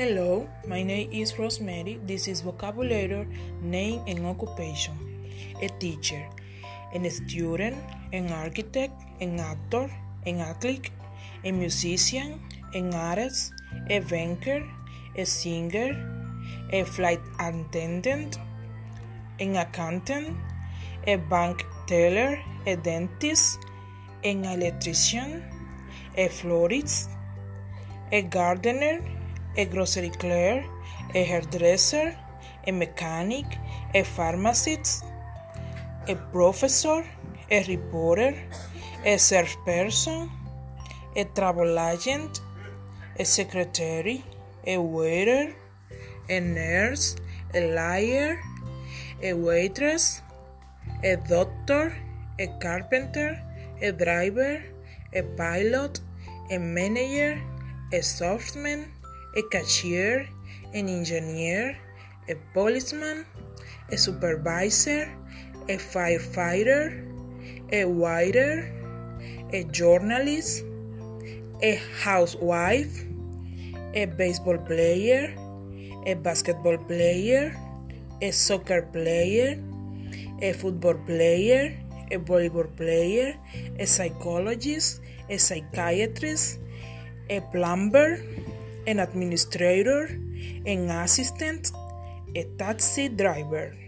Hello, my name is Rosemary. This is vocabulary, name and occupation. A teacher, a student, an architect, an actor, an athlete, a musician, an artist, a banker, a singer, a flight attendant, an accountant, a bank teller, a dentist, an electrician, a florist, a gardener, a grocery clerk, a hairdresser, a mechanic, a pharmacist, a professor, a reporter, a salesperson, a travel agent, a secretary, a waiter, a nurse, a liar, a waitress, a doctor, a carpenter, a driver, a pilot, a manager, a swordsman, a cashier, an engineer, a policeman, a supervisor, a firefighter, a waiter, a journalist, a housewife, a baseball player, a basketball player, a soccer player, a football player, a volleyball player, a psychologist, a psychiatrist, a plumber, an administrator, an assistant, a taxi driver.